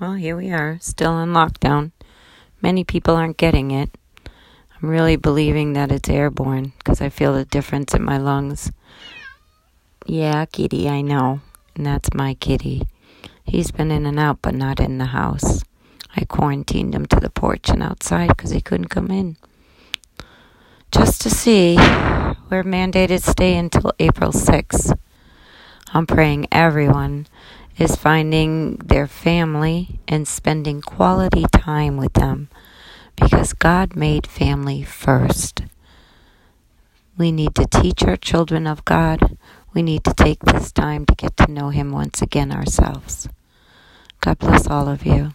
Well, here we are, still in lockdown. Many people aren't getting it. I'm really believing that it's airborne because I feel the difference in my lungs. Yeah, kitty, I know. And that's my kitty. He's been in and out, but not in the house. I quarantined him to the porch and outside because he couldn't come in. Just to see, we're mandated to stay until April 6th. I'm praying everyone is finding their family and spending quality time with them because God made family first. We need to teach our children of God. We need to take this time to get to know Him once again ourselves. God bless all of you.